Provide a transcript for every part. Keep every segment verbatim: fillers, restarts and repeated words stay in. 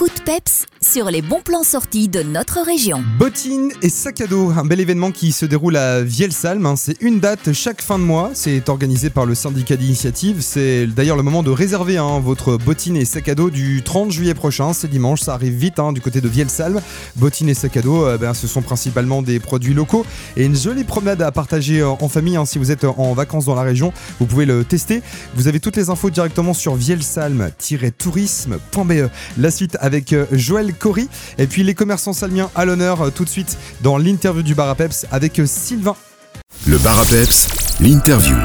coup de peps sur les bons plans sortis de notre région. Bottines et sac à dos, un bel événement qui se déroule à Vielsalm. C'est une date chaque fin de mois, c'est organisé par le syndicat d'initiative. C'est d'ailleurs le moment de réserver hein, votre bottine et sac à dos du trente juillet prochain, c'est dimanche, ça arrive vite hein, du côté de Vielsalm. Bottines et sac à dos, euh, ben, ce sont principalement des produits locaux et une jolie promenade à partager en famille. Hein, si vous êtes en vacances dans la région, vous pouvez le tester. Vous avez toutes les infos directement sur vielsalm tiret tourisme point b e. La suite avec Joël Corry et puis les commerçants salmiens à l'honneur tout de suite dans l'interview du Bar à Peps avec Sylvain. Le Bar à Peps, l'interview.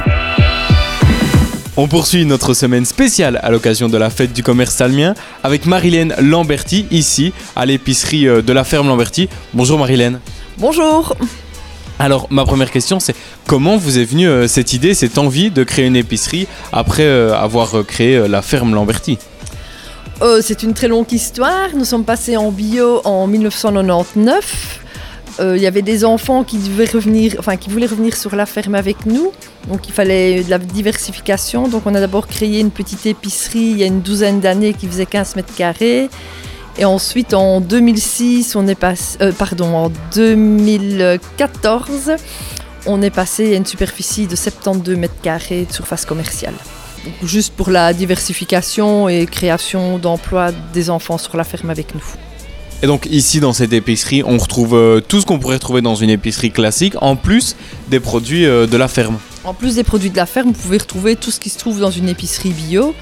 On poursuit notre semaine spéciale à l'occasion de la fête du commerce salmien avec Marilène Lamberty ici à l'épicerie de la ferme Lamberty. Bonjour Marilène. Bonjour. Alors ma première question c'est comment vous est venue euh, cette idée, cette envie de créer une épicerie après euh, avoir euh, créé euh, la ferme Lamberty ? euh, C'est une très longue histoire, nous sommes passés en bio en dix-neuf cent quatre-vingt-dix-neuf, il euh, y avait des enfants qui, devaient revenir, enfin, qui voulaient revenir sur la ferme avec nous, donc il fallait de la diversification, donc on a d'abord créé une petite épicerie il y a une douzaine d'années qui faisait quinze mètres carrés. Et ensuite, en deux mille six, on est passé, euh, pardon, en deux mille quatorze, on est passé à une superficie de soixante-douze mètres carrés de surface commerciale. Donc, juste pour la diversification et création d'emplois des enfants sur la ferme avec nous. Et donc ici, dans cette épicerie, on retrouve euh, tout ce qu'on pourrait trouver dans une épicerie classique, en plus des produits euh, de la ferme. En plus des produits de la ferme, vous pouvez retrouver tout ce qui se trouve dans une épicerie bio.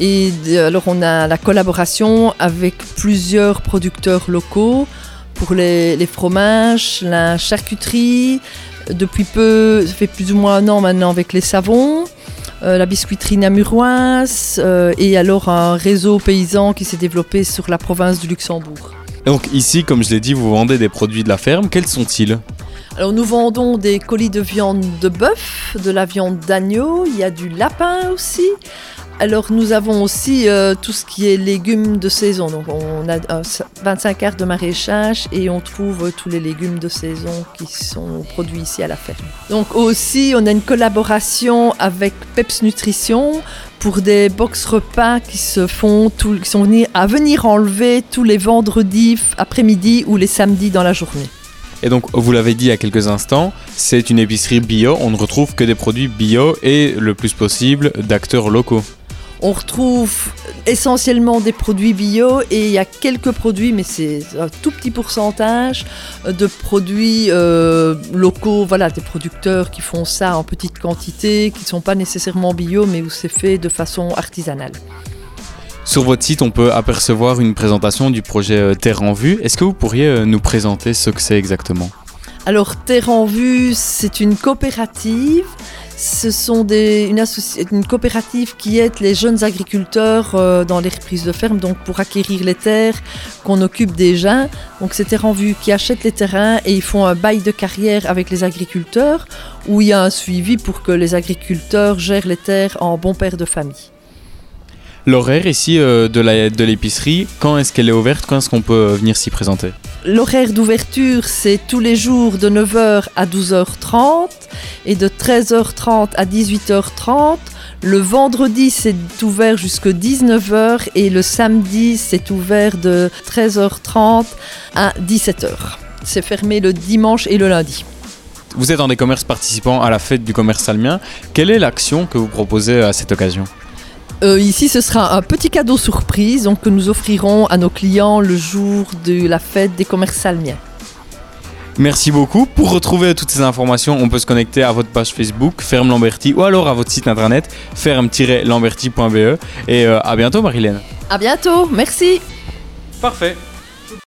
Et alors on a la collaboration avec plusieurs producteurs locaux pour les, les fromages, la charcuterie, depuis peu, ça fait plus ou moins un an maintenant avec les savons, euh, la biscuiterie namuroins euh, et alors un réseau paysan qui s'est développé sur la province du Luxembourg. Et donc ici, comme je l'ai dit, vous vendez des produits de la ferme, quels sont-ils ? Alors nous vendons des colis de viande de bœuf, de la viande d'agneau, il y a du lapin aussi. Alors nous avons aussi euh, tout ce qui est légumes de saison. Donc on a euh, vingt-cinq hectares de maraîchage et on trouve euh, tous les légumes de saison qui sont produits ici à la ferme. Donc aussi on a une collaboration avec Peps Nutrition pour des box repas qui se font, tout, qui sont venus à venir enlever tous les vendredis après-midi ou les samedis dans la journée. Et donc, vous l'avez dit il y a quelques instants, c'est une épicerie bio, on ne retrouve que des produits bio et le plus possible d'acteurs locaux. On retrouve essentiellement des produits bio et il y a quelques produits, mais c'est un tout petit pourcentage de produits euh, locaux, voilà, des producteurs qui font ça en petite quantité, qui ne sont pas nécessairement bio, mais où c'est fait de façon artisanale. Sur votre site, on peut apercevoir une présentation du projet Terre en Vue. Est-ce que vous pourriez nous présenter ce que c'est exactement ? Alors Terre en Vue, c'est une coopérative. Ce sont des, une, associ... une coopérative qui aide les jeunes agriculteurs euh, dans les reprises de ferme, donc pour acquérir les terres qu'on occupe déjà. Donc c'est Terre en Vue qui achète les terrains et ils font un bail de carrière avec les agriculteurs où il y a un suivi pour que les agriculteurs gèrent les terres en bon père de famille. L'horaire ici euh, de, la, de l'épicerie, quand est-ce qu'elle est ouverte ? Quand est-ce qu'on peut euh, venir s'y présenter ? L'horaire d'ouverture, c'est tous les jours de neuf heures à douze heures trente et de treize heures trente à dix-huit heures trente. Le vendredi, c'est ouvert jusqu'à dix-neuf heures et le samedi, c'est ouvert de treize heures trente à dix-sept heures. C'est fermé le dimanche et le lundi. Vous êtes dans des commerces participants à la fête du commerce salmien. Quelle est l'action que vous proposez à cette occasion ? Euh, ici, ce sera un petit cadeau surprise donc, que nous offrirons à nos clients le jour de la fête des commerces salmiens. Merci beaucoup. Pour retrouver toutes ces informations, on peut se connecter à votre page Facebook, Ferme Lamberty, ou alors à votre site internet, ferme tiret lamberty point b e. Et euh, à bientôt, Marilène. À bientôt, merci. Parfait.